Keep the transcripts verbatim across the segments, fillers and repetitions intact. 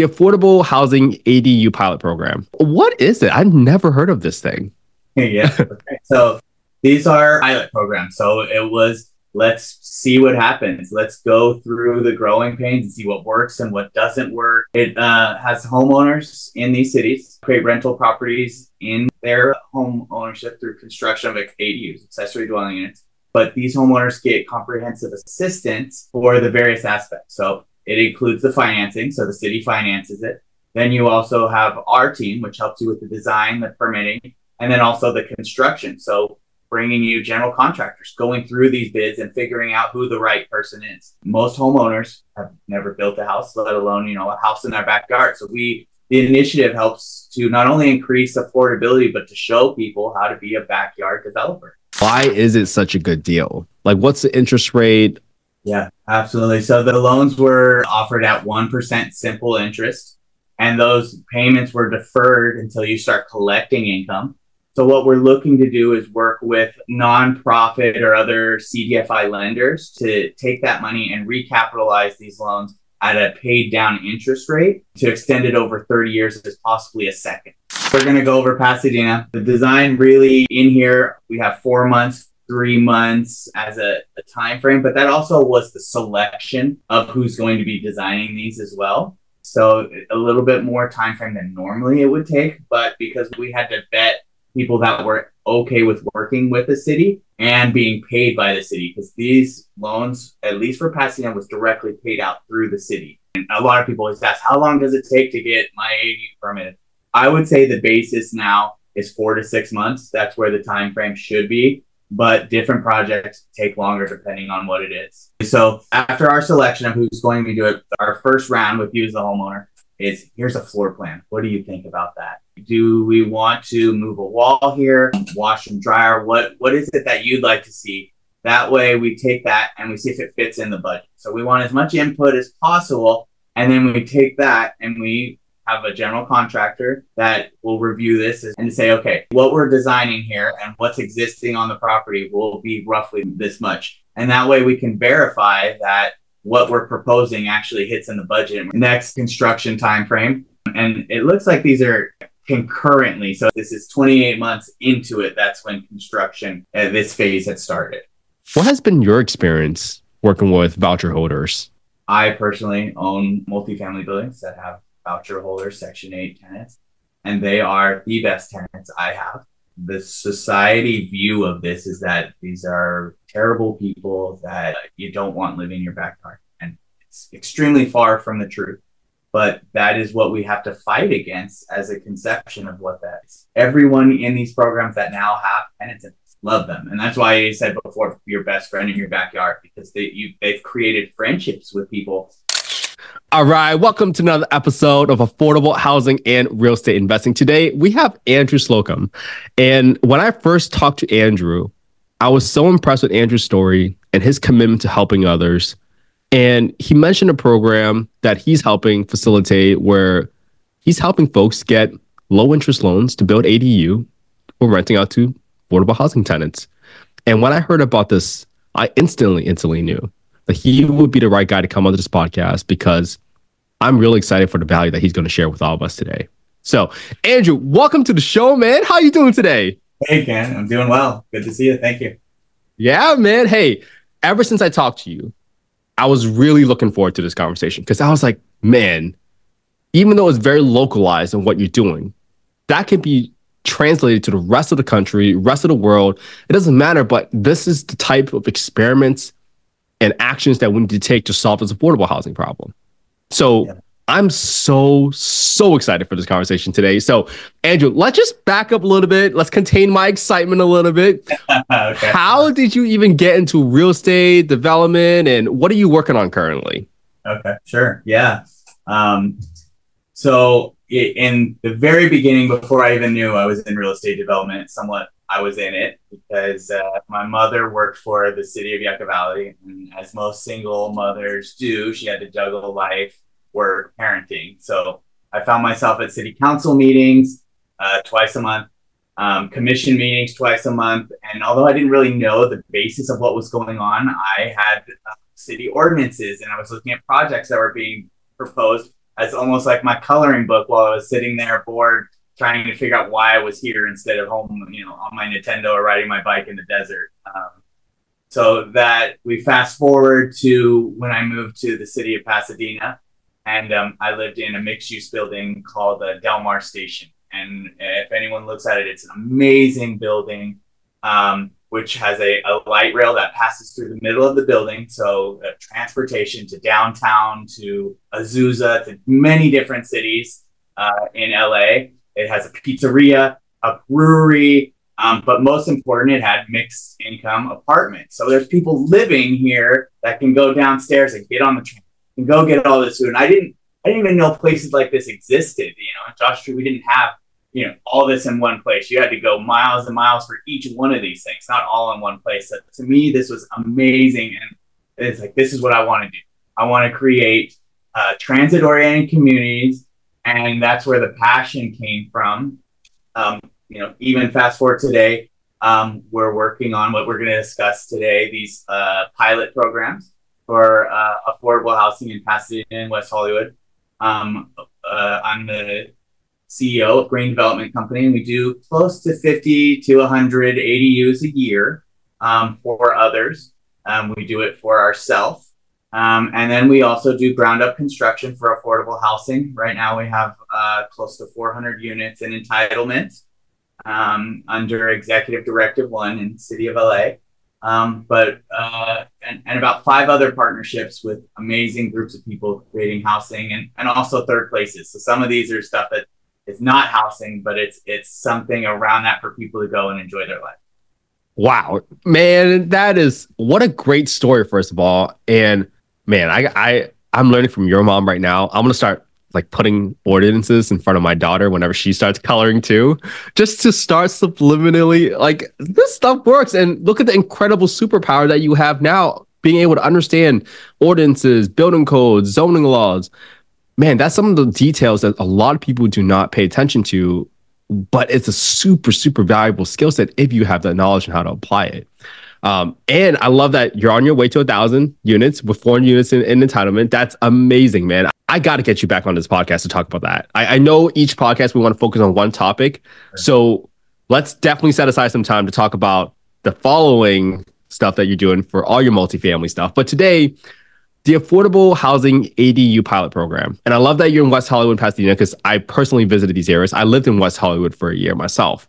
the Affordable Housing A D U Pilot Program. What is it? I've never heard of this thing. Yeah. Okay. So these are pilot programs. So it was, let's see what happens. Let's go through the growing pains and see what works and what doesn't work. It uh, has homeowners in these cities create rental properties in their home ownership through construction of A D Us, accessory dwelling units. But these homeowners get comprehensive assistance for the various aspects. So it includes the financing. So the city finances it. Then you also have our team, which helps you with the design, the permitting, and then also the construction. So bringing you general contractors, going through these bids and figuring out who the right person is. Most homeowners have never built a house, let alone, you know, a house in their backyard. So we, the initiative helps to not only increase affordability, but to show people how to be a backyard developer. Why is it such a good deal? Like, what's the interest rate? Yeah, absolutely. So the loans were offered at one percent simple interest, and those payments were deferred until you start collecting income. So what we're looking to do is work with nonprofit or other C D F I lenders to take that money and recapitalize these loans at a paid down interest rate to extend it over thirty years as possibly a second. We're going to go over Pasadena. The design really in here, we have four months, three months as a, a time frame, but that also was the selection of who's going to be designing these as well. So a little bit more time frame than normally it would take, but because we had to vet people that were okay with working with the city and being paid by the city, because these loans, at least for Pasadena, was directly paid out through the city. And a lot of people always ask, how long does it take to get my A D U permit? I would say the basis now is four to six months. That's where the time frame should be. But different projects take longer depending on what it is. So after our selection of who's going to do it, our first round with you as the homeowner is, here's a floor plan. What do you think about that? Do we want to move a wall here, wash and dryer? What What is it that you'd like to see? That way we take that and we see if it fits in the budget. So we want as much input as possible. And then we take that and we have a general contractor that will review this and say, okay, what we're designing here and what's existing on the property will be roughly this much. And that way we can verify that what we're proposing actually hits in the budget. Next, construction timeframe. And it looks like these are concurrently. So this is twenty-eight months into it. That's when construction at this phase had started. What has been your experience working with voucher holders? I personally own multifamily buildings that have voucher holders, Section eight tenants, and they are the best tenants I have. The society view of this is that these are terrible people that you don't want living in your backyard. And it's extremely far from the truth. But that is what we have to fight against as a conception of what that is. Everyone in these programs that now have tenants love them. And that's why I said before, your best friend in your backyard, because they, you, they've created friendships with people. All right. Welcome to another episode of Affordable Housing and Real Estate Investing. Today, we have Andrew Slocum. And when I first talked to Andrew, I was so impressed with Andrew's story and his commitment to helping others. And he mentioned a program that he's helping facilitate where he's helping folks get low interest loans to build A D U or renting out to affordable housing tenants. And when I heard about this, I instantly, instantly knew that he would be the right guy to come onto this podcast, because I'm really excited for the value that he's going to share with all of us today. So, Andrew, welcome to the show, man. How are you doing today? Hey, Ken. I'm doing well. Good to see you. Thank you. Yeah, man. Hey, ever since I talked to you, I was really looking forward to this conversation, because I was like, man, even though it's very localized in what you're doing, that can be translated to the rest of the country, rest of the world. It doesn't matter, but this is the type of experiments and actions that we need to take to solve this affordable housing problem. So yeah. I'm so, so excited for this conversation today. So Andrew, let's just back up a little bit. Let's contain my excitement a little bit. Okay. How did you even get into real estate development, and what are you working on currently? Okay, sure. Yeah. Um, so in the very beginning, before I even knew I was in real estate development, somewhat I was in it because uh, my mother worked for the city of Yucca Valley. And as most single mothers do, she had to juggle life, work, parenting. So I found myself at city council meetings uh, twice a month, um, commission meetings twice a month. And although I didn't really know the basis of what was going on, I had uh, city ordinances, and I was looking at projects that were being proposed That's almost like my coloring book while I was sitting there bored, trying to figure out why I was here instead of home, you know, on my Nintendo or riding my bike in the desert. Um, so that we fast forward to when I moved to the city of Pasadena, and um, I lived in a mixed-use building called the Del Mar Station. And if anyone looks at it, it's an amazing building, um, which has a, a light rail that passes through the middle of the building. So uh, transportation to downtown, to Azusa, to many different cities uh, in L A. It has a pizzeria, a brewery, um, but most important, it had mixed income apartments. So there's people living here that can go downstairs and get on the train and go get all this food. And I didn't, I didn't even know places like this existed. You know, in Joshua, we didn't have, you know, all this in one place. You had to go miles and miles for each one of these things, not all in one place. So to me, this was amazing. And it's like, this is what I want to do. I want to create uh, transit-oriented communities. And that's where the passion came from. Um, you know, even fast forward today, um, we're working on what we're going to discuss today, these uh, pilot programs for uh, affordable housing in Pasadena and West Hollywood. Um, uh, I'm the C E O of Green Development Company, and we do close to fifty to one hundred A D Us a year um, for others. Um, we do it for ourselves. Um, and then we also do ground up construction for affordable housing. Right now we have uh, close to four hundred units in entitlement um, under Executive Directive One in the city of L A. Um, but uh, and, and about five other partnerships with amazing groups of people creating housing and, and also third places. So some of these are stuff that is not housing, but it's it's something around that for people to go and enjoy their life. Wow, man, that is what a great story, first of all. And man, I, I, I'm learning from your mom right now. I'm going to start like putting ordinances in front of my daughter whenever she starts coloring too, just to start subliminally. Like, this stuff works. And look at the incredible superpower that you have now, being able to understand ordinances, building codes, zoning laws. Man, that's some of the details that a lot of people do not pay attention to, but it's a super, super valuable skill set if you have that knowledge and how to apply it. Um, and I love that you're on your way to a thousand units with foreign units in, in entitlement. That's amazing, man. I got to get you back on this podcast to talk about that. I, I know each podcast we want to focus on one topic. Right. So let's definitely set aside some time to talk about the following stuff that you're doing for all your multifamily stuff. But today, the Affordable Housing A D U Pilot Program. And I love that you're in West Hollywood, Pasadena, because I personally visited these areas. I lived in West Hollywood for a year myself.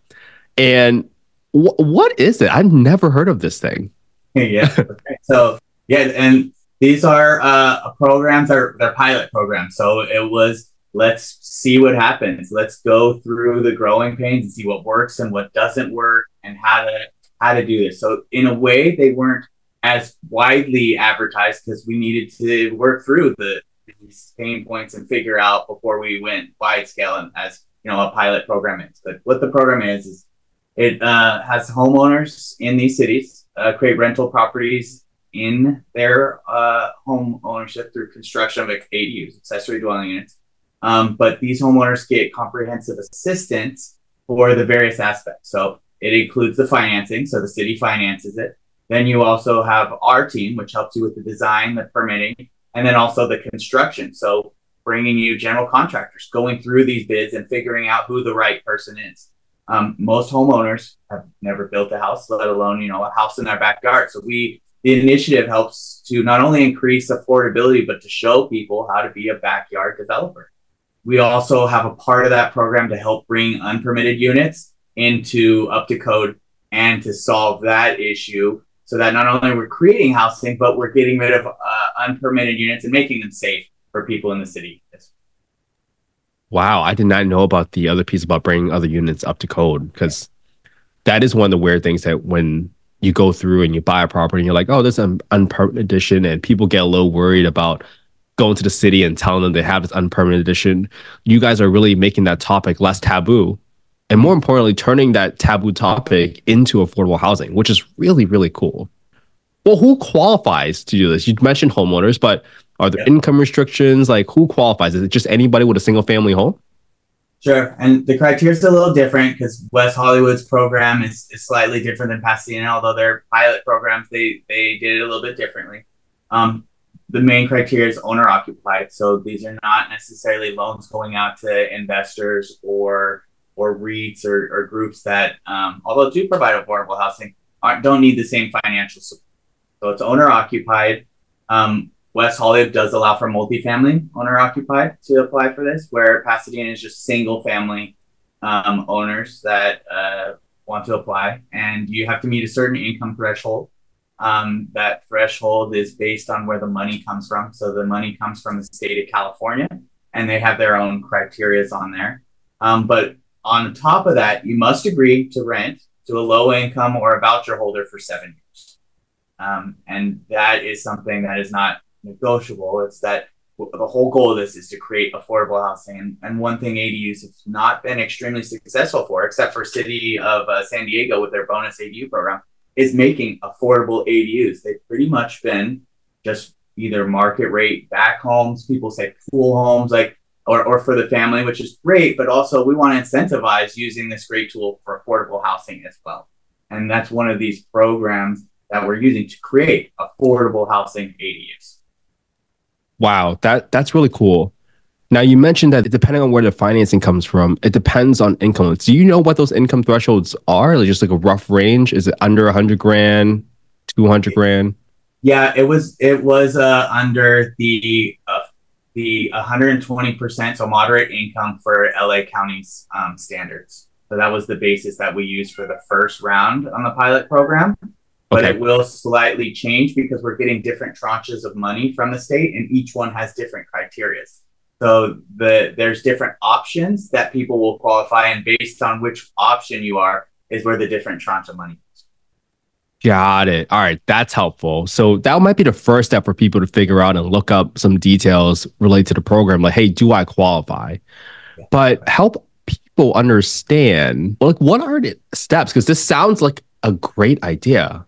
And w- what is it? I've never heard of this thing. Yeah. Okay. So, yeah. And these are uh, programs, are, they're pilot programs. So it was, let's see what happens. Let's go through the growing pains and see what works and what doesn't work and how to how to do this. So in a way, they weren't as widely advertised because we needed to work through the these pain points and figure out before we went wide scale and as you know a pilot program is. But what the program is is it uh, has homeowners in these cities uh, create rental properties in their uh, home ownership through construction of A D Us, accessory dwelling units. Um, but these homeowners get comprehensive assistance for the various aspects. So it includes the financing, so the city finances it. Then you also have our team, which helps you with the design, the permitting, and then also the construction. So bringing you general contractors, going through these bids and figuring out who the right person is. Um, most homeowners have never built a house, let alone, you know, a house in their backyard. So we, the initiative helps to not only increase affordability, but to show people how to be a backyard developer. We also have a part of that program to help bring unpermitted units into up to code and to solve that issue. So that not only we're creating housing, but we're getting rid of uh, unpermitted units and making them safe for people in the city. Wow, I did not know about the other piece about bringing other units up to code, because that is one of the weird things that when you go through and you buy a property and you're like, oh, there's an unpermitted addition, and people get a little worried about going to the city and telling them they have this unpermitted addition. You guys are really making that topic less taboo. And more importantly, turning that taboo topic into affordable housing, which is really, really cool. Well, who qualifies to do this? You mentioned homeowners, but are there yeah. income restrictions? Like, who qualifies? Is it just anybody with a single family home? Sure. And the criteria is a little different because West Hollywood's program is, is slightly different than Pasadena, although their pilot programs, they, they did it a little bit differently. Um, The main criteria is owner occupied. So these are not necessarily loans going out to investors or or REITs or, or groups that, um, although do provide affordable housing, aren't, don't need the same financial support. So it's owner occupied. Um, West Hollywood does allow for multifamily owner occupied to apply for this, where Pasadena is just single family um, owners that uh, want to apply. And you have to meet a certain income threshold. Um, that threshold is based on where the money comes from. So the money comes from the state of California, and they have their own criterias on there. Um, but on top of that, you must agree to rent to a low income or a voucher holder for seven years. Um, and that is something that is not negotiable. It's that the whole goal of this is to create affordable housing. And one thing A D Us have not been extremely successful for, except for City of uh, San Diego with their bonus A D U program, is making affordable A D Us. They've pretty much been just either market rate back homes, people say pool homes, like, or, or for the family, which is great, but also we want to incentivize using this great tool for affordable housing as well. And that's one of these programs that we're using to create affordable housing A D Us. Wow, that that's really cool. Now, you mentioned that depending on where the financing comes from, it depends on income. Do you know what those income thresholds are? Like just like a rough range? Is it under one hundred grand, two hundred grand? Yeah, it was it was uh, under the uh, the one hundred twenty percent, so moderate income for L A County's um, standards. So that was the basis that we used for the first round on the pilot program. But okay. It will slightly change because we're getting different tranches of money from the state, and each one has different criteria. So the there's different options that people will qualify, and based on which option you are is where the different tranche of money is. Got it. All right. That's helpful. So that might be the first step for people to figure out and look up some details related to the program. Like, hey, do I qualify? Yeah. But help people understand, like, what are the steps? Because this sounds like a great idea.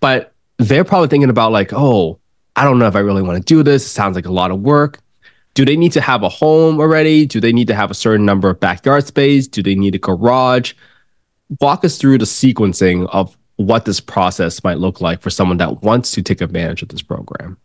But they're probably thinking about like, oh, I don't know if I really want to do this. It sounds like a lot of work. Do they need to have a home already? Do they need to have a certain number of backyard space? Do they need a garage? Walk us through the sequencing of what this process might look like for someone that wants to take advantage of this program.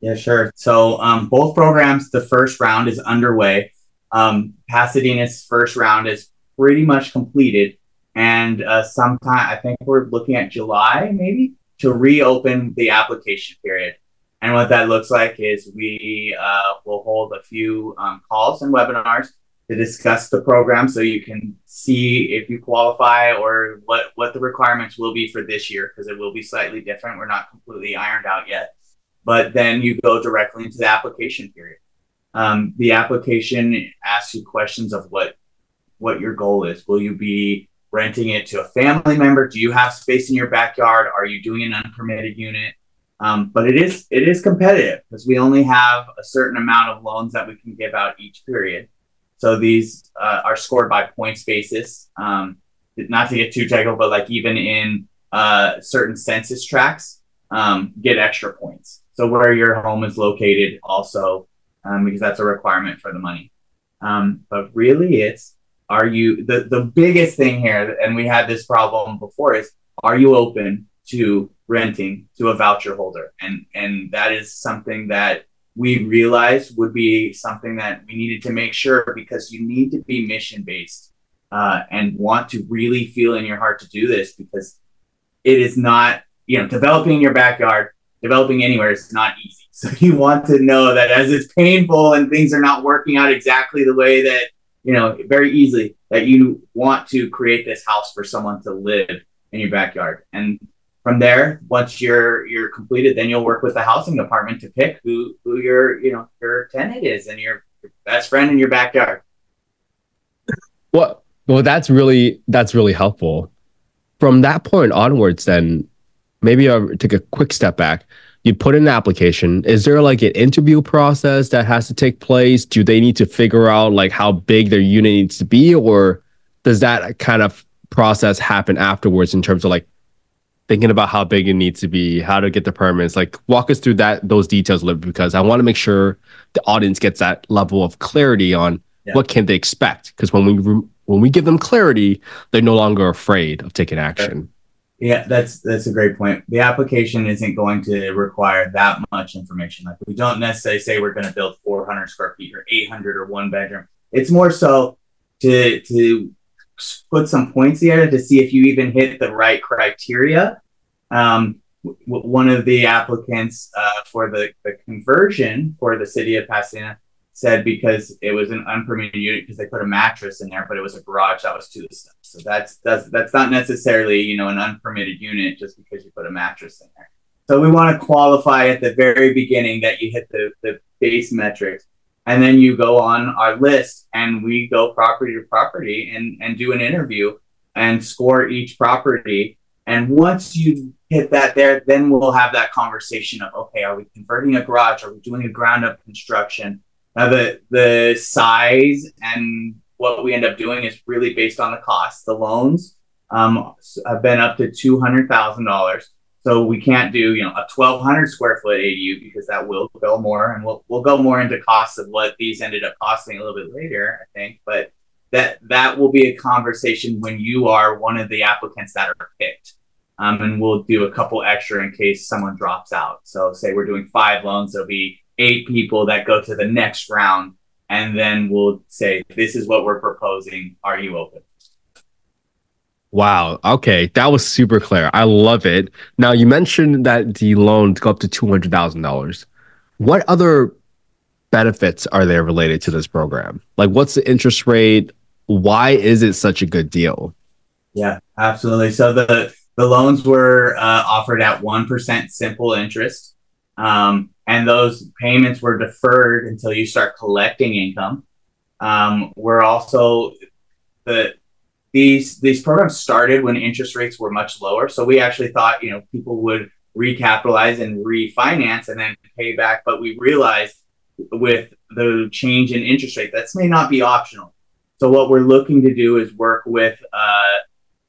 Yeah, sure. So um, both programs, the first round is underway. Um, Pasadena's first round is pretty much completed. And uh, sometime, I think we're looking at July, maybe, to reopen the application period. And what that looks like is we uh, will hold a few um, calls and webinars to discuss the program so you can see if you qualify or what, what the requirements will be for this year, because it will be slightly different. We're not completely ironed out yet. But then you go directly into the application period. Um, the application asks you questions of what what your goal is. Will you be renting it to a family member? Do you have space in your backyard? Are you doing an unpermitted unit? Um, but it is it is competitive because we only have a certain amount of loans that we can give out each period. So these uh, are scored by points basis. Um, not to get too technical, but like even in uh, certain census tracts, um, get extra points. So where your home is located also, um, because that's a requirement for the money. Um, but really it's, are you, the, the biggest thing here, and we had this problem before, is are you open to renting to a voucher holder? And and that is something that we realized would be something that we needed to make sure, because you need to be mission-based uh, and want to really feel in your heart to do this, because it is not, you know, developing your backyard, developing anywhere is not easy. So you want to know that as it's painful and things are not working out exactly the way that, you know, very easily, that you want to create this house for someone to live in your backyard. And from there, once you're you're completed, then you'll work with the housing department to pick who who your you know your tenant is and your, your best friend in your backyard. Well, well, that's really that's really helpful. From that point onwards, then maybe I'll take a quick step back. You put in an application. Is there like an interview process that has to take place? Do they need to figure out like how big their unit needs to be, or does that kind of process happen afterwards in terms of like thinking about how big it needs to be, how to get the permits? Like, walk us through that, those details a little, because I want to make sure the audience gets that level of clarity on yeah. what can they expect. Because when we when we give them clarity, they're no longer afraid of taking action. Yeah, that's that's a great point. The application isn't going to require that much information. Like, we don't necessarily say we're going to build four hundred square feet or eight hundred or one bedroom. It's more so to to put some points together to see if you even hit the right criteria. Um, w- one of the applicants uh, for the, the conversion for the city of Pasadena said because it was an unpermitted unit because they put a mattress in there, but it was a garage that was to the steps. So that's, that's that's not necessarily, you know, an unpermitted unit just because you put a mattress in there. So we want to qualify at the very beginning that you hit the, the base metrics. And then you go on our list and we go property to property and, and do an interview and score each property. And once you hit that there, then we'll have that conversation of, okay, are we converting a garage? Are we doing a ground up construction? Now, the the size and what we end up doing is really based on the cost. The loans um, have been up to two hundred thousand dollars. So we can't do, you know, a twelve hundred square foot A D U because that will go more. And we'll we'll go more into costs of what these ended up costing a little bit later, I think. But that that will be a conversation when you are one of the applicants that are picked. Um, and we'll do a couple extra in case someone drops out. So say we're doing five loans, there'll be eight people that go to the next round, and then we'll say, this is what we're proposing. Are you open? Wow. Okay. That was super clear. I love it. Now, you mentioned that the loans go up to two hundred thousand dollars. What other benefits are there related to this program? Like, what's the interest rate? Why is it such a good deal? Yeah, absolutely. So the, the loans were uh, offered at one percent simple interest. Um, And those payments were deferred until you start collecting income. Um, we're also, the these these programs started when interest rates were much lower. So we actually thought, you know, people would recapitalize and refinance and then pay back. But we realized with the change in interest rate, that may not be optional. So what we're looking to do is work with uh,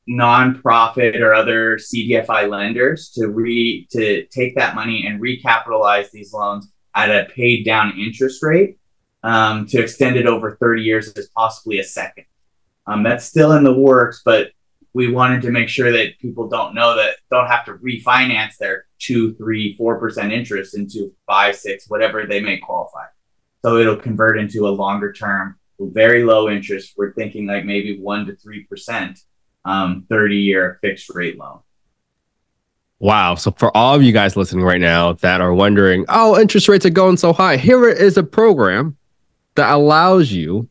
nonprofit or other C D F I lenders to re to take that money and recapitalize these loans at a paid down interest rate um, to extend it over thirty years as possibly a second. Um, that's still in the works, but we wanted to make sure that people don't know that don't have to refinance their two, three, four percent interest into five, six, whatever they may qualify. So it'll convert into a longer term, very low interest. We're thinking like maybe one to three percent. Um, thirty-year fixed rate loan. Wow. So for all of you guys listening right now that are wondering, oh, interest rates are going so high, here is a program that allows you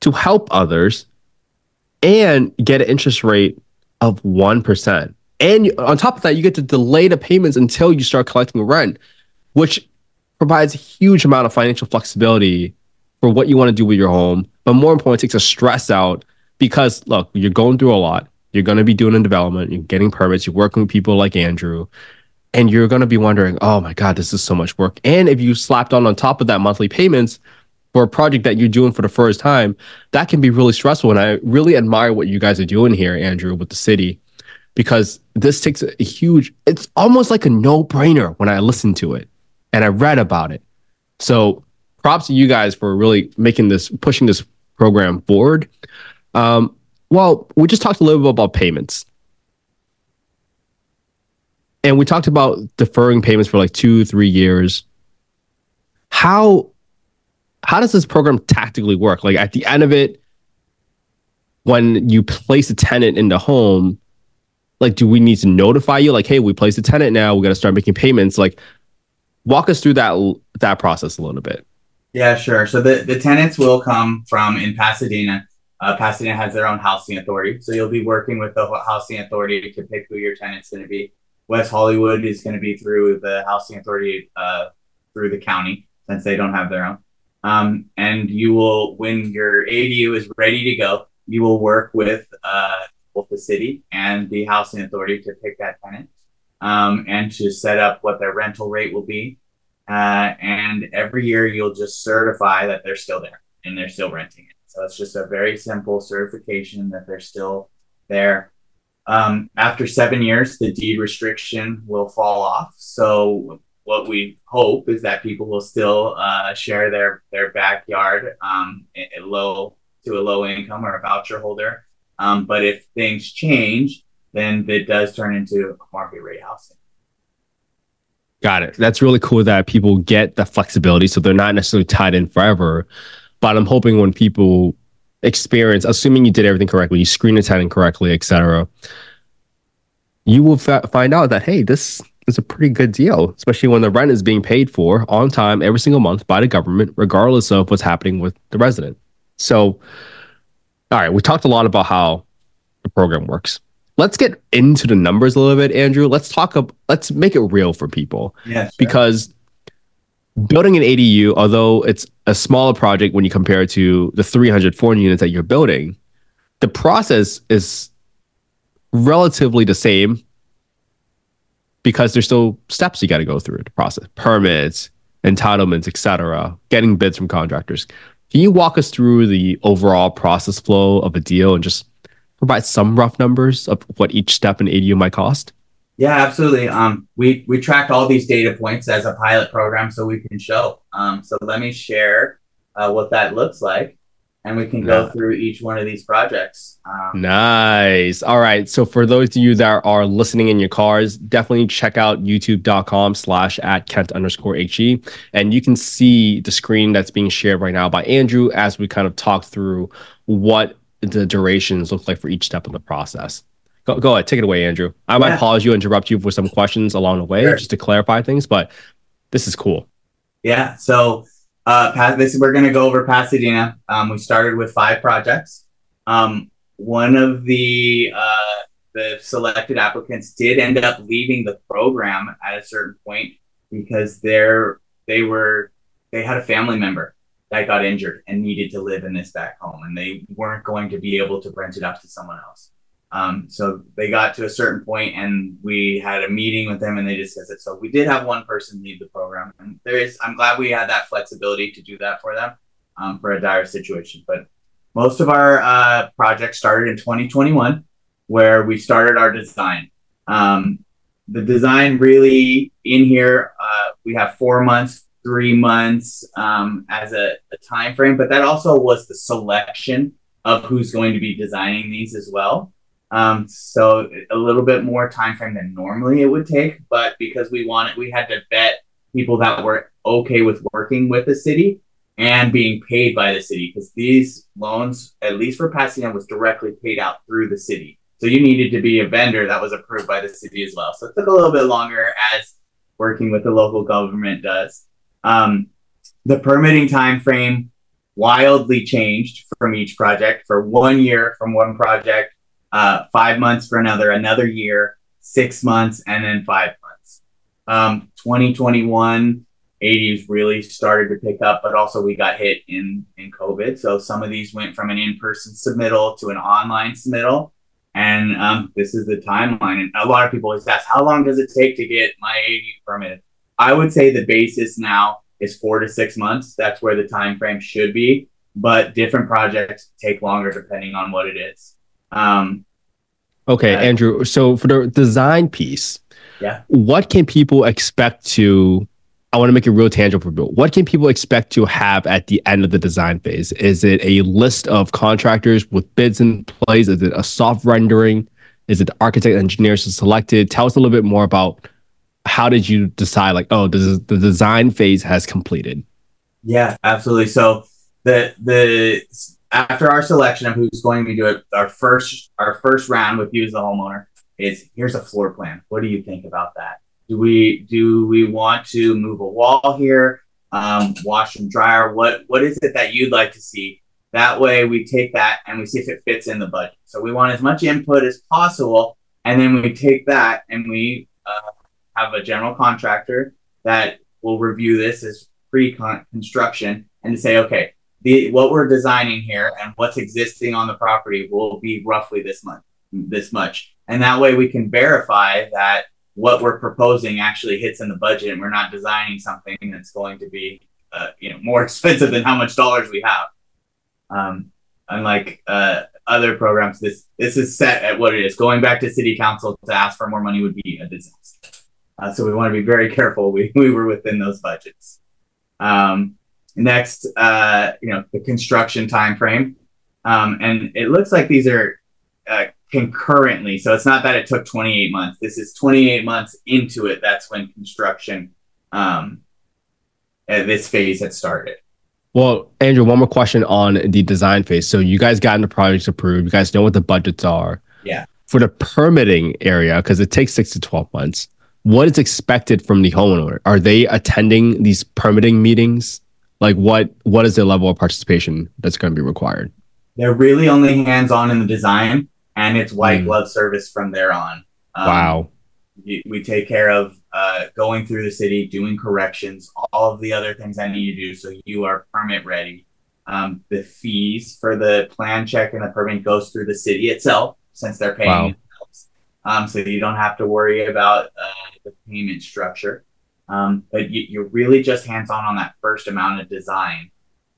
to help others and get an interest rate of one percent. And you, on top of that, you get to delay the payments until you start collecting rent, which provides a huge amount of financial flexibility for what you want to do with your home. But more importantly, it takes the stress out. Because, look, you're going through a lot. You're going to be doing a development. You're getting permits. You're working with people like Andrew. And you're going to be wondering, oh, my God, this is so much work. And if you slapped on on top of that monthly payments for a project that you're doing for the first time, that can be really stressful. And I really admire what you guys are doing here, Andrew, with the city. Because this takes a huge... It's almost like a no-brainer when I listened to it. And I read about it. So props to you guys for really making this, pushing this program forward. Um, well, we just talked a little bit about payments. And we talked about deferring payments for like two, three years. How, how does this program tactically work? Like at the end of it, when you place a tenant in the home, like, do we need to notify you? Like, hey, we placed a tenant now. We got to start making payments. Like, walk us through that, that process a little bit. Yeah, sure. So the, the tenants will come from in Pasadena. Uh, Pasadena has their own housing authority. So you'll be working with the housing authority to pick who your tenant's going to be. West Hollywood is going to be through the housing authority, uh, through the county, since they don't have their own. Um, and you will, when your A D U is ready to go, you will work with uh, both the city and the housing authority to pick that tenant um, and to set up what their rental rate will be. Uh, and every year you'll just certify that they're still there and they're still renting it. So it's just a very simple certification that they're still there. Um, after seven years, the deed restriction will fall off. So what we hope is that people will still uh, share their, their backyard um, a low to a low income or a voucher holder. Um, but if things change, then it does turn into market rate housing. Got it. That's really cool that people get the flexibility, so they're not necessarily tied in forever. But I'm hoping when people experience, assuming you did everything correctly, you screened the tenant correctly, et cetera, you will fa- find out that, hey, this is a pretty good deal, especially when the rent is being paid for on time every single month by the government, regardless of what's happening with the resident. So, all right, we talked a lot about how the program works. Let's get into the numbers a little bit, Andrew. Let's talk. Ab- let's make it real for people. Yeah, sure. Because building an A D U, although it's a smaller project when you compare it to the three hundred, four hundred units that you're building, the process is relatively the same because there's still steps you got to go through to process permits, entitlements, et cetera, getting bids from contractors. Can you walk us through the overall process flow of a deal and just provide some rough numbers of what each step in A D U might cost? Yeah, absolutely. Um, we we tracked all these data points as a pilot program so we can show. Um, so let me share uh, what that looks like, and we can nice. go through each one of these projects. Um, nice. All right. So for those of you that are listening in your cars, definitely check out youtube.com slash at Kent underscore HE. And you can see the screen that's being shared right now by Andrew as we kind of talk through what the durations look like for each step in the process. Go, go ahead, take it away, Andrew. I yeah. might pause you, interrupt you for some questions along the way, sure. just to clarify things, but this is cool. Yeah, so uh, this we're going to go over Pasadena. Um, we started with five projects. Um, one of the uh, the selected applicants did end up leaving the program at a certain point because they're they were they had a family member that got injured and needed to live in this back home, and they weren't going to be able to rent it out to someone else. Um, so they got to a certain point and we had a meeting with them and they discussed it. So we did have one person leave the program, and there is, I'm glad we had that flexibility to do that for them, um, for a dire situation. But most of our, uh, projects started in twenty twenty-one, where we started our design. Um, the design really in here, uh, we have four months, three months, um, as a, a time frame, but that also was the selection of who's going to be designing these as well. Um, so a little bit more time frame than normally it would take, but because we wanted, we had to vet people that were okay with working with the city and being paid by the city, because these loans, at least for Pasadena, was directly paid out through the city. So you needed to be a vendor that was approved by the city as well. So it took a little bit longer, as working with the local government does. Um, the permitting time frame wildly changed from each project. For one year from one project, Uh, five months for another, another year, six months, and then five months. Um, twenty twenty-one, A D Us really started to pick up, but also we got hit in, in COVID. So some of these went from an in-person submittal to an online submittal. And um, this is the timeline. And a lot of people always ask, how long does it take to get my A D U permitted? I would say the basis now is four to six months. That's where the time frame should be. But different projects take longer depending on what it is. Um, okay, uh, Andrew, so for the design piece, yeah, what can people expect to, I want to make it real tangible for people. What can people expect to have at the end of the design phase? Is it a list of contractors with bids in place? Is it a soft rendering? Is it the architect and engineers selected? Tell us a little bit more about how did you decide, like, oh, this is, the design phase has completed. Yeah, absolutely. So the, the, after our selection of who's going to do it, our first our first round with you as the homeowner is, here's a floor plan. What do you think about that? Do we do we want to move a wall here, um, wash and dryer? What what is it that you'd like to see? That way we take that and we see if it fits in the budget. So we want as much input as possible, and then we take that and we uh, have a general contractor that will review this as pre-construction and to say, okay, The, what we're designing here and what's existing on the property will be roughly this much, this much. And that way we can verify that what we're proposing actually hits in the budget, and we're not designing something that's going to be uh, you know, more expensive than how much dollars we have. Um, unlike uh, other programs, this this is set at what it is. Going back to city council to ask for more money would be a disaster. Uh, so we want to be very careful. We, we were within those budgets. Um, Next, uh, you know, the construction time frame, um, and it looks like these are uh, concurrently. So it's not that it took twenty-eight months. This is twenty-eight months into it. That's when construction um, at this phase had started. Well, Andrew, one more question on the design phase. So you guys gotten the projects approved. You guys know what the budgets are. Yeah. For the permitting area, because it takes six to twelve months, what is expected from the homeowner? Are they attending these permitting meetings? Like what, what is the level of participation that's going to be required? They're really only hands-on in the design, and it's white glove mm. service from there on. Um, wow. We, we take care of uh, going through the city, doing corrections, all of the other things I need to do so you are permit ready. Um, the fees for the plan check and the permit goes through the city itself, since they're paying wow. themselves. Um, so you don't have to worry about uh, the payment structure. Um, but you, you're really just hands-on on that first amount of design.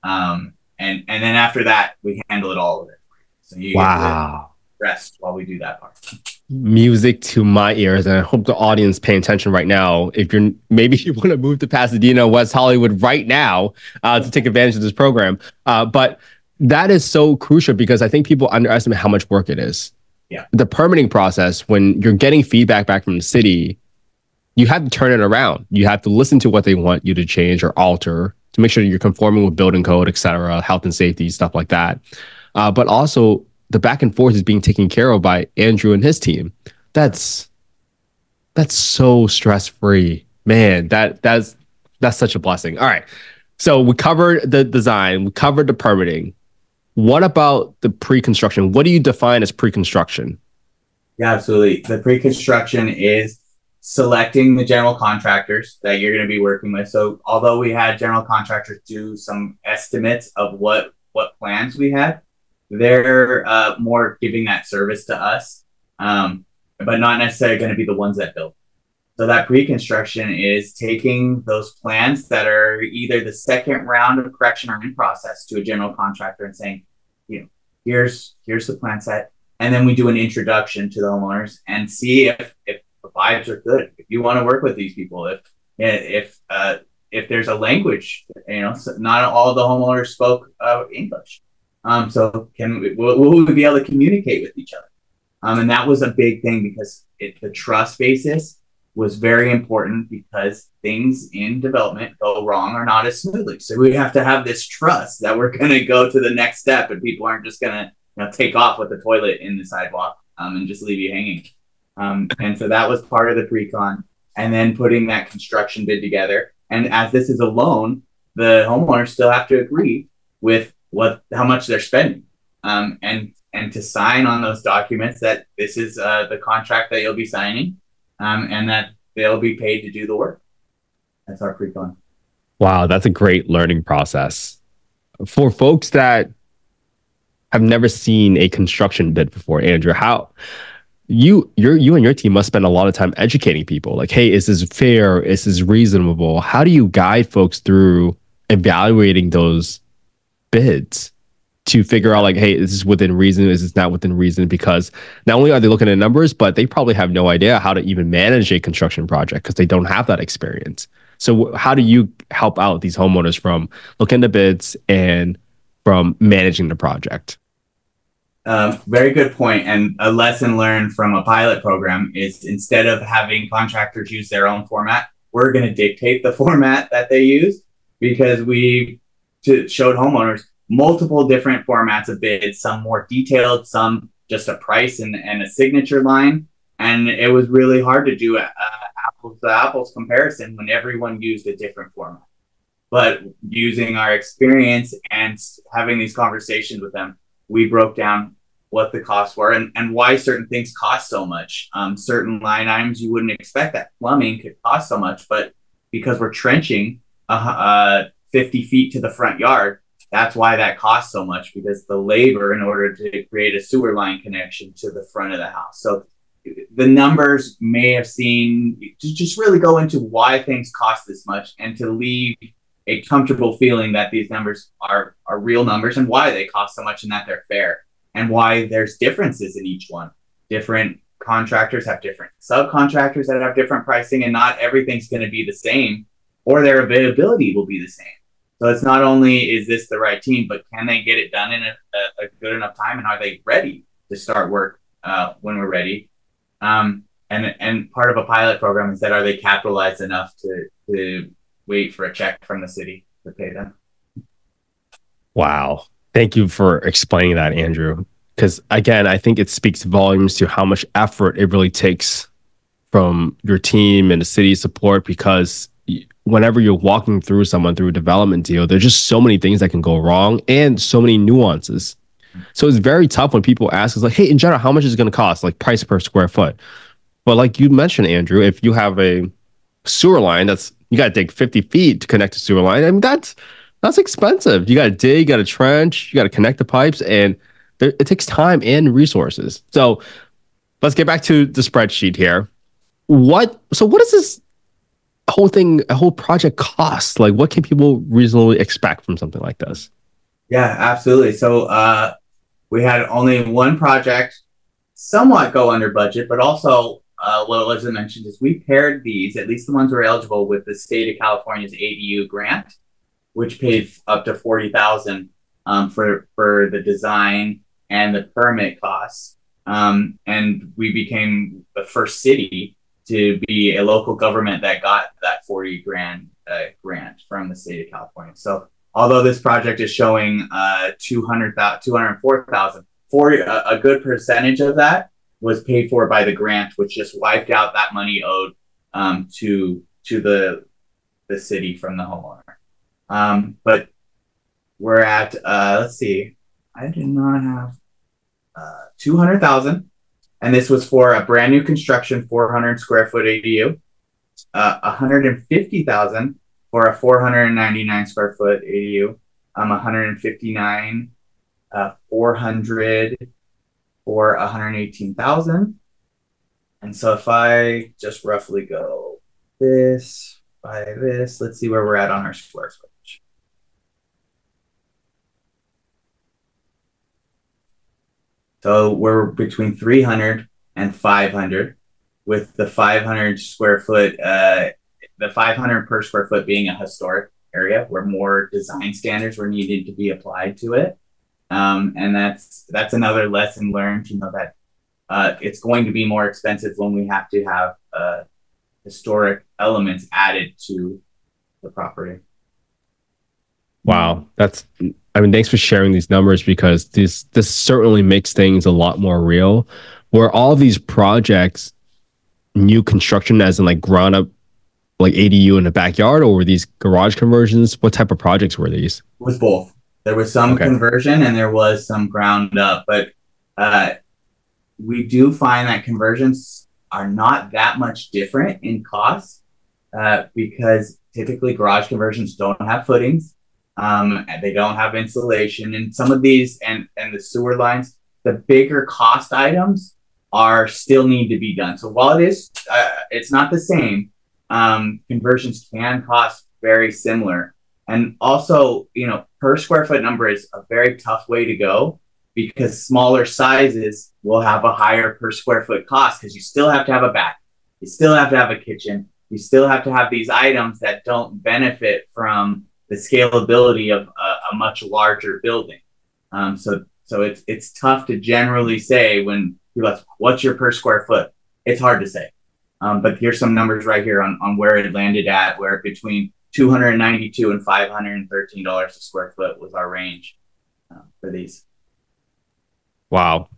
Um, and, and then after that, we handle it all of it. So you wow. get to rest while we do that part. Music to my ears. And I hope the audience paying attention right now. If you're, maybe you want to move to Pasadena, West Hollywood right now uh, to take advantage of this program. Uh, but that is so crucial because I think people underestimate how much work it is. Yeah. The permitting process, when you're getting feedback back from the city, you have to turn it around. You have to listen to what they want you to change or alter to make sure that you're conforming with building code, et cetera, health and safety, stuff like that. Uh, but also the back and forth is being taken care of by Andrew and his team. That's that's so stress-free. Man, that that's that's such a blessing. All right. So we covered the design, we covered the permitting. What about the pre-construction? What do you define as pre-construction? Yeah, absolutely. The pre-construction is selecting the general contractors that you're going to be working with. So although we had general contractors do some estimates of what, what plans we had, they're uh, more giving that service to us, um, but not necessarily going to be the ones that build. So that pre-construction is taking those plans that are either the second round of correction or in process to a general contractor and saying, you know, here's, here's the plan set. And then we do an introduction to the homeowners and see if, if, the vibes are good. If you want to work with these people, if if uh, if there's a language, you know, so not all of the homeowners spoke uh, English, um, so can we, will, will we be able to communicate with each other? Um, and that was a big thing because it, the trust basis was very important because things in development go wrong or not as smoothly. So we have to have this trust that we're going to go to the next step, and people aren't just going to you know, take off with the toilet in the sidewalk um, and just leave you hanging. Um, and so that was part of the pre-con, and then putting that construction bid together. And as this is a loan, the homeowners still have to agree with what, how much they're spending, um, and, and to sign on those documents that this is uh, the contract that you'll be signing, um, and that they'll be paid to do the work. That's our pre-con. Wow. That's a great learning process for folks that have never seen a construction bid before. Andrew, how, You, your, you, and your team must spend a lot of time educating people. Like, hey, is this fair? Is this reasonable? How do you guide folks through evaluating those bids to figure out, like, hey, is this within reason? Is this not within reason? Because not only are they looking at numbers, but they probably have no idea how to even manage a construction project because they don't have that experience. So, how do you help out these homeowners from looking at the bids and from managing the project? Uh, very good point. And a lesson learned from a pilot program is instead of having contractors use their own format, we're going to dictate the format that they use, because we t- showed homeowners multiple different formats of bids, some more detailed, some just a price and, and a signature line. And it was really hard to do a, a apples to apples comparison when everyone used a different format. But using our experience and having these conversations with them, we broke down what the costs were and, and why certain things cost so much. Um, certain line items, you wouldn't expect that plumbing could cost so much, but because we're trenching uh, uh, fifty feet to the front yard, that's why that costs so much, because the labor in order to create a sewer line connection to the front of the house. So the numbers may have seen, to just really go into why things cost this much and to leave a comfortable feeling that these numbers are, are real numbers and why they cost so much and that they're fair and why there's differences in each one. Different contractors have different subcontractors that have different pricing, and not everything's going to be the same, or their availability will be the same. So it's not only is this the right team, but can they get it done in a, a, a good enough time, and are they ready to start work uh, when we're ready. Um, and and part of a pilot program is that are they capitalized enough to to wait for a check from the city to pay them? Wow. Thank you for explaining that, Andrew. Because again, I think it speaks volumes to how much effort it really takes from your team and the city support, because whenever you're walking through someone through a development deal, there's just so many things that can go wrong and so many nuances. So it's very tough when people ask us like, hey, in general, how much is it going to cost? Like price per square foot. But like you mentioned, Andrew, if you have a sewer line, that's you got to dig fifty feet to connect the sewer line. I mean, that's that's expensive. You got to dig, you got to trench, you got to connect the pipes, and there, it takes time and resources. So let's get back to the spreadsheet here. What? So what does this whole thing, a whole project cost? Like what can people reasonably expect from something like this? Yeah, absolutely. So uh, we had only one project somewhat go under budget, but also uh, what Elizabeth mentioned is we paired these, at least the ones who are eligible, with the state of California's A D U grant, which paid up to forty thousand dollars um, for, for the design and the permit costs. Um, and we became the first city to be a local government that got that forty grand uh, grant from the state of California. So although this project is showing uh, two hundred thousand, two hundred four thousand, a, a good percentage of that was paid for by the grant, which just wiped out that money owed um, to to the the city from the homeowner. Um, but we're at uh, let's see, I did not have uh, two hundred thousand, and this was for a brand new construction four hundred square foot A D U, uh, one hundred fifty thousand. For a four hundred ninety-nine square foot A D U, um, one hundred fifty-nine, uh, four hundred for one hundred eighteen thousand. And so if I just roughly go this by this, let's see where we're at on our square footage. So we're between three hundred and five hundred, with the five hundred square foot, uh, the five hundred per square foot being a historic area where more design standards were needed to be applied to it. Um, and that's that's another lesson learned, you know, that uh, it's going to be more expensive when we have to have uh, historic elements added to the property. Wow. That's, I mean, thanks for sharing these numbers, because this, this certainly makes things a lot more real, where all these projects, new construction as in like ground up, like A D U in the backyard, or were these garage conversions? What type of projects were these? It was both. There was some okay. conversion and there was some ground up, but uh, we do find that conversions are not that much different in cost uh, because typically garage conversions don't have footings. Um, and they don't have insulation, and some of these and, and the sewer lines, the bigger cost items are still need to be done. So while it is, uh, it's not the same, um conversions can cost very similar. And also, you know, per square foot number is a very tough way to go, because smaller sizes will have a higher per square foot cost, because you still have to have a bath, you still have to have a kitchen, you still have to have these items that don't benefit from the scalability of a, a much larger building. um so so it's it's tough to generally say when people ask what's your per square foot. It's hard to say. Um, but here's some numbers right here on, on where it landed at, where between two hundred ninety-two dollars and five hundred thirteen dollars a square foot was our range uh, for these. Wow.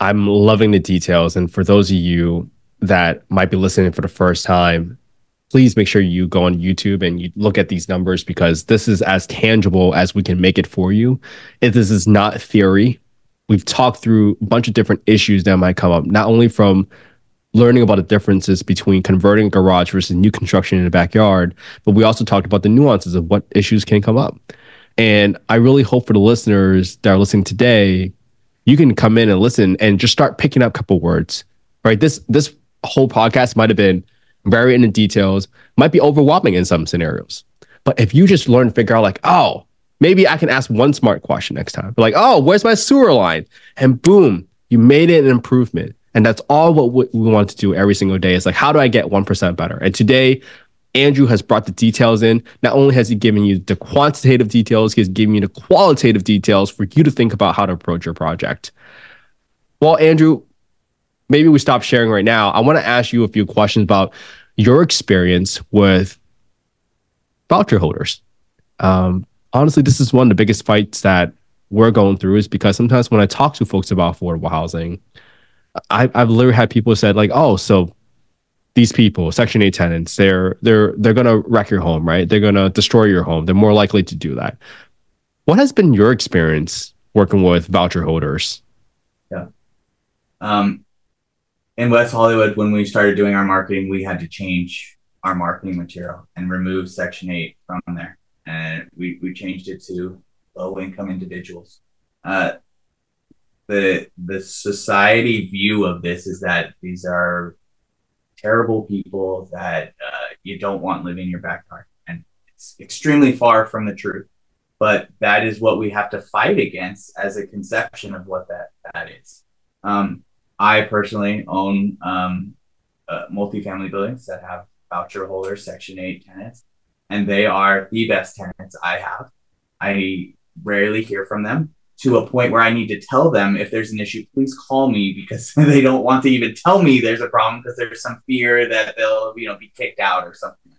I'm loving the details. And for those of you that might be listening for the first time, please make sure you go on YouTube and you look at these numbers, because this is as tangible as we can make it for you. If this is not theory, we've talked through a bunch of different issues that might come up, not only from learning about the differences between converting a garage versus new construction in the backyard, but we also talked about the nuances of what issues can come up. And I really hope for the listeners that are listening today, you can come in and listen and just start picking up a couple words, right? This this whole podcast might have been very in the details, might be overwhelming in some scenarios. But if you just learn to figure out like, oh, maybe I can ask one smart question next time. Like, oh, where's my sewer line? And boom, you made it an improvement. And that's all what we want to do every single day. It's like, how do I get one percent better? And today, Andrew has brought the details in. Not only has he given you the quantitative details, he's given you the qualitative details for you to think about how to approach your project. Well, Andrew, maybe we stop sharing right now. I want to ask you a few questions about your experience with voucher holders. Um, honestly, this is one of the biggest fights that we're going through, is because sometimes when I talk to folks about affordable housing, I, I've literally had people said like, oh, so these people, Section eight tenants, they're they're they're going to wreck your home, right? They're going to destroy your home. They're more likely to do that. What has been your experience working with voucher holders? Yeah. Um, in West Hollywood, when we started doing our marketing, we had to change our marketing material and remove Section eight from there. And we, we changed it to low-income individuals. Uh, the the society view of this is that these are terrible people that uh, you don't want living in your backyard. And it's extremely far from the truth. But that is what we have to fight against as a conception of what that, that is. Um, I personally own um, uh, multifamily buildings that have voucher holders, Section eight tenants, and they are the best tenants I have. I rarely hear from them to a point where I need to tell them if there's an issue, please call me, because they don't want to even tell me there's a problem because there's some fear that they'll, you know, be kicked out or something.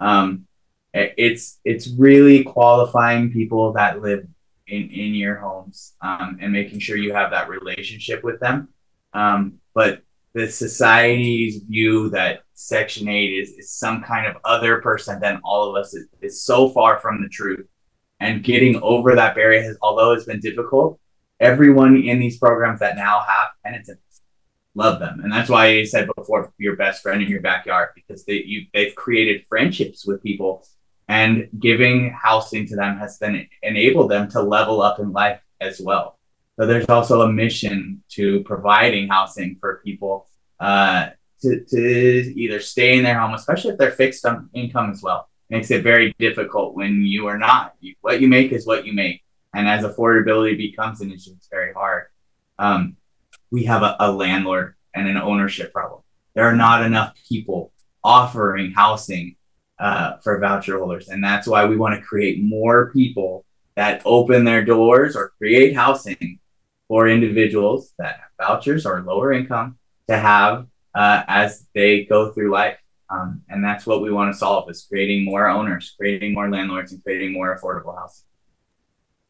Um, it's, it's really qualifying people that live in, in your homes, um, and making sure you have that relationship with them. Um, but the society's view that Section eight is, is some kind of other person than all of us is, is so far from the truth. And getting over that barrier has, although it's been difficult, everyone in these programs that now have tenants love them. And that's why I said before, your best friend in your backyard, because they, you, they've created friendships with people, and giving housing to them has then enabled them to level up in life as well. So there's also a mission to providing housing for people uh, to, to either stay in their home, especially if they're fixed on income as well. Makes it very difficult when you are not. You, what you make is what you make. And as affordability becomes an issue, it's very hard. Um, we have a, a landlord and an ownership problem. There are not enough people offering housing uh, for voucher holders. And that's why we want to create more people that open their doors or create housing for individuals that have vouchers or lower income to have uh, as they go through life. Um, and that's what we want to solve, is creating more owners, creating more landlords, and creating more affordable housing.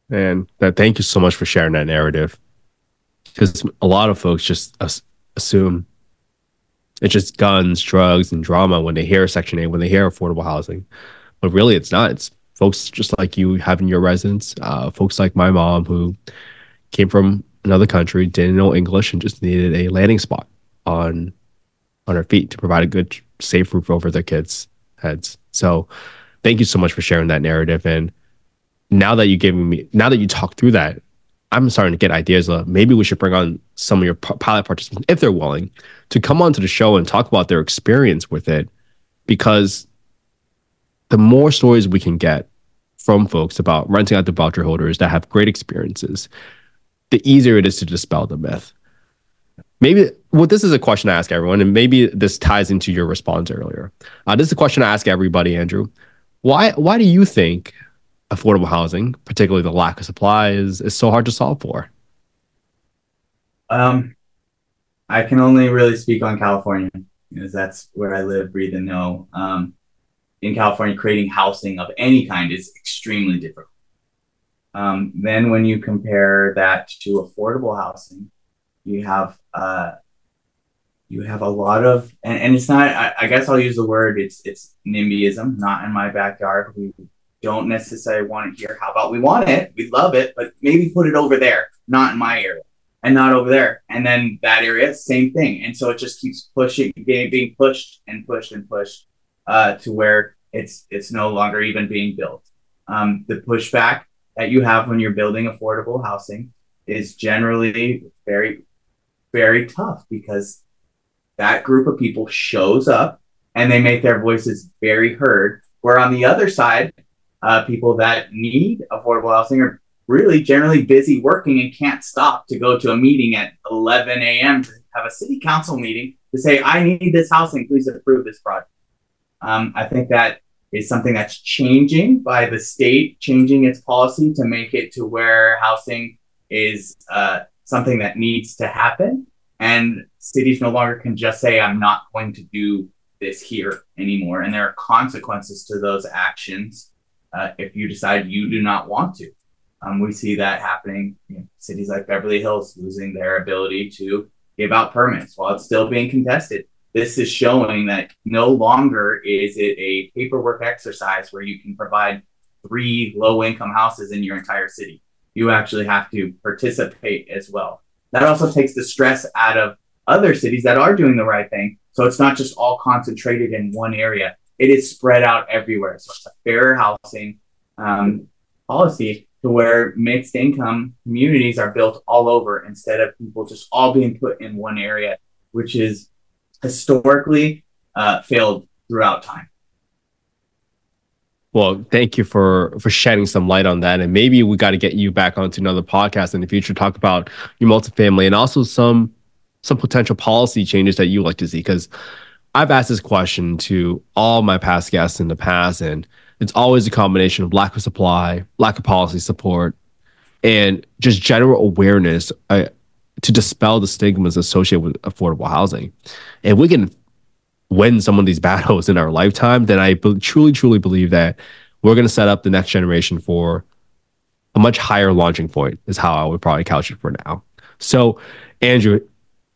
And that, thank you so much for sharing that narrative, because a lot of folks just as- assume it's just guns, drugs, and drama when they hear Section eight, when they hear affordable housing. But really, it's not. It's folks just like you having your residence, uh, folks like my mom who came from another country, didn't know English, and just needed a landing spot on on her feet to provide a good, safe roof over their kids' heads. So thank you so much for sharing that narrative. And now that you gave me, now that you talked through that, I'm starting to get ideas of maybe we should bring on some of your pilot participants, if they're willing, to come onto the show and talk about their experience with it. Because the more stories we can get from folks about renting out to voucher holders that have great experiences, the easier it is to dispel the myth. Maybe, well, this is a question I ask everyone, and maybe this ties into your response earlier. Uh, this is a question I ask everybody, Andrew. Why why do you think affordable housing, particularly the lack of supply, is, is so hard to solve for? Um, I can only really speak on California, because that's where I live, breathe, and know. Um, in California, creating housing of any kind is extremely difficult. Um, then when you compare that to affordable housing, you have uh, you have a lot of, and, and it's not, I, I guess I'll use the word, it's it's NIMBYism, not in my backyard. We don't necessarily want it here. How about we want it, we love it, but maybe put it over there, not in my area, and not over there. And then that area, same thing. And so it just keeps pushing, being pushed and pushed and pushed uh, to where it's, it's no longer even being built. Um, the pushback that you have when you're building affordable housing is generally very, very tough, because that group of people shows up and they make their voices very heard. Where on the other side, uh, people that need affordable housing are really generally busy working and can't stop to go to a meeting at eleven a.m. to have a city council meeting to say, I need this housing, please approve this project. Um, I think that is something that's changing by the state, changing its policy to make it to where housing is uh, something that needs to happen, and cities no longer can just say, I'm not going to do this here anymore. And there are consequences to those actions uh, if you decide you do not want to. Um, we see that happening, you know, cities like Beverly Hills losing their ability to give out permits while it's still being contested. This is showing that no longer is it a paperwork exercise where you can provide three low-income houses in your entire city. You actually have to participate as well. That also takes the stress out of other cities that are doing the right thing. So it's not just all concentrated in one area. It is spread out everywhere. So it's a fair housing um, policy to where mixed income communities are built all over instead of people just all being put in one area, which is historically uh, failed throughout time. Well, thank you for, for shedding some light on that. And maybe we got to get you back onto another podcast in the future, talk about your multifamily and also some some potential policy changes that you like to see. Because I've asked this question to all my past guests in the past, and it's always a combination of lack of supply, lack of policy support, and just general awareness uh, to dispel the stigmas associated with affordable housing. And we can win some of these battles in our lifetime, then I b- truly, truly believe that we're going to set up the next generation for a much higher launching point, is how I would probably couch it for now. So, Andrew,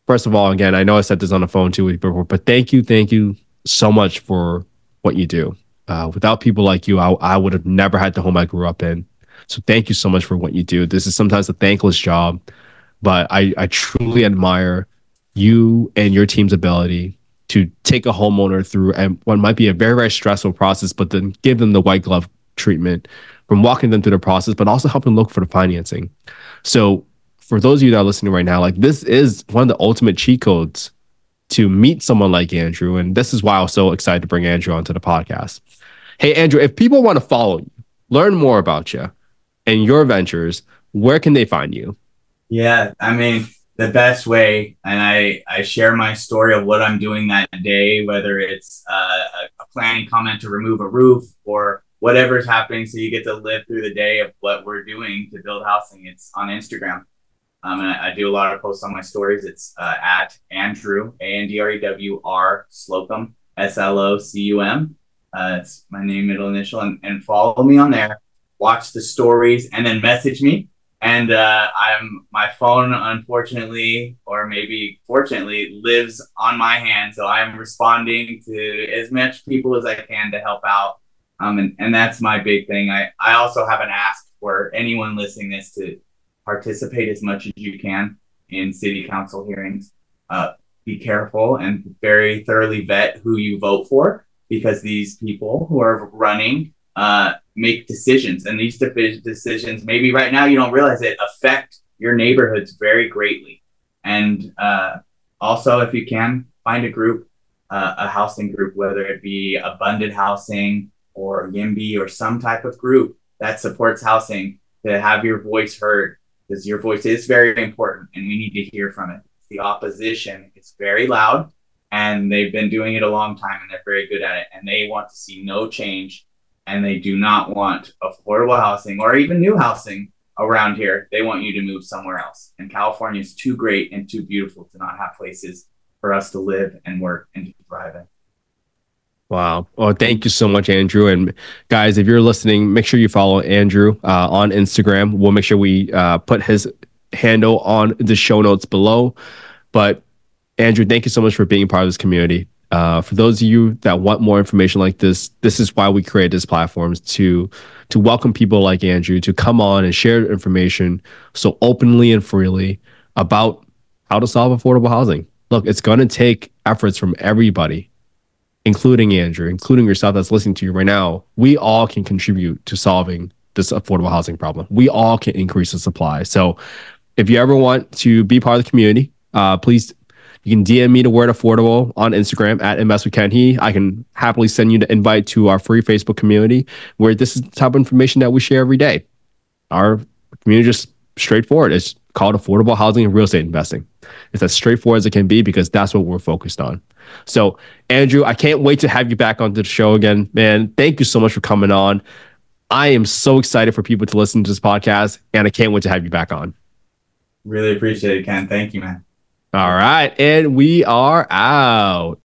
first of all, again, I know I said this on the phone too, but thank you, thank you so much for what you do. Uh, without people like you, I, I would have never had the home I grew up in. So thank you so much for what you do. This is sometimes a thankless job, but I, I truly admire you and your team's ability to take a homeowner through and what might be a very, very stressful process, but then give them the white glove treatment from walking them through the process, but also help them look for the financing. So for those of you that are listening right now, like, this is one of the ultimate cheat codes to meet someone like Andrew. And this is why I was so excited to bring Andrew onto the podcast. Hey, Andrew, if people want to follow you, learn more about you and your ventures, where can they find you? Yeah, I mean, the best way, and I, I share my story of what I'm doing that day, whether it's uh, a planning comment to remove a roof or whatever's happening, so you get to live through the day of what we're doing to build housing. It's on Instagram. Um, and I, I do a lot of posts on my stories. It's uh, at Andrew, A N D R E W R, Slocum, S L O C U M. Uh, it's my name, middle initial, and, and follow me on there. Watch the stories and then message me. And uh, I'm my phone, unfortunately, or maybe fortunately, lives on my hand. So I'm responding to as much people as I can to help out. Um, and, and that's my big thing. I, I also haven't asked for anyone listening this to participate as much as you can in city council hearings. Uh, be careful and very thoroughly vet who you vote for, because these people who are running uh, make decisions, and these de- decisions, maybe right now you don't realize it, affect your neighborhoods very greatly. And uh, also, if you can, find a group, uh, a housing group, whether it be Abundant Housing or YIMBY or some type of group that supports housing, to have your voice heard, because your voice is very important and we need to hear from it. The opposition is very loud, and they've been doing it a long time, and they're very good at it, and they want to see no change. And they do not want affordable housing or even new housing around here. They want you to move somewhere else. And California is too great and too beautiful to not have places for us to live and work and to thrive in. Wow. Well, thank you so much, Andrew. And guys, if you're listening, make sure you follow Andrew uh, on Instagram. We'll make sure we uh, put his handle on the show notes below. But Andrew, thank you so much for being part of this community. Uh, for those of you that want more information like this, this is why we create these platforms, to to welcome people like Andrew to come on and share information so openly and freely about how to solve affordable housing. Look, it's going to take efforts from everybody, including Andrew, including yourself that's listening to you right now. We all can contribute to solving this affordable housing problem. We all can increase the supply. So if you ever want to be part of the community, uh, please you can D M me the word affordable on Instagram at investwithkenhe. I can happily send you the invite to our free Facebook community, where this is the type of information that we share every day. Our community is just straightforward. It's called affordable housing and real estate investing. It's as straightforward as it can be, because that's what we're focused on. So, Andrew, I can't wait to have you back onto the show again, man. Thank you so much for coming on. I am so excited for people to listen to this podcast, and I can't wait to have you back on. Really appreciate it, Ken. Thank you, man. All right. And we are out.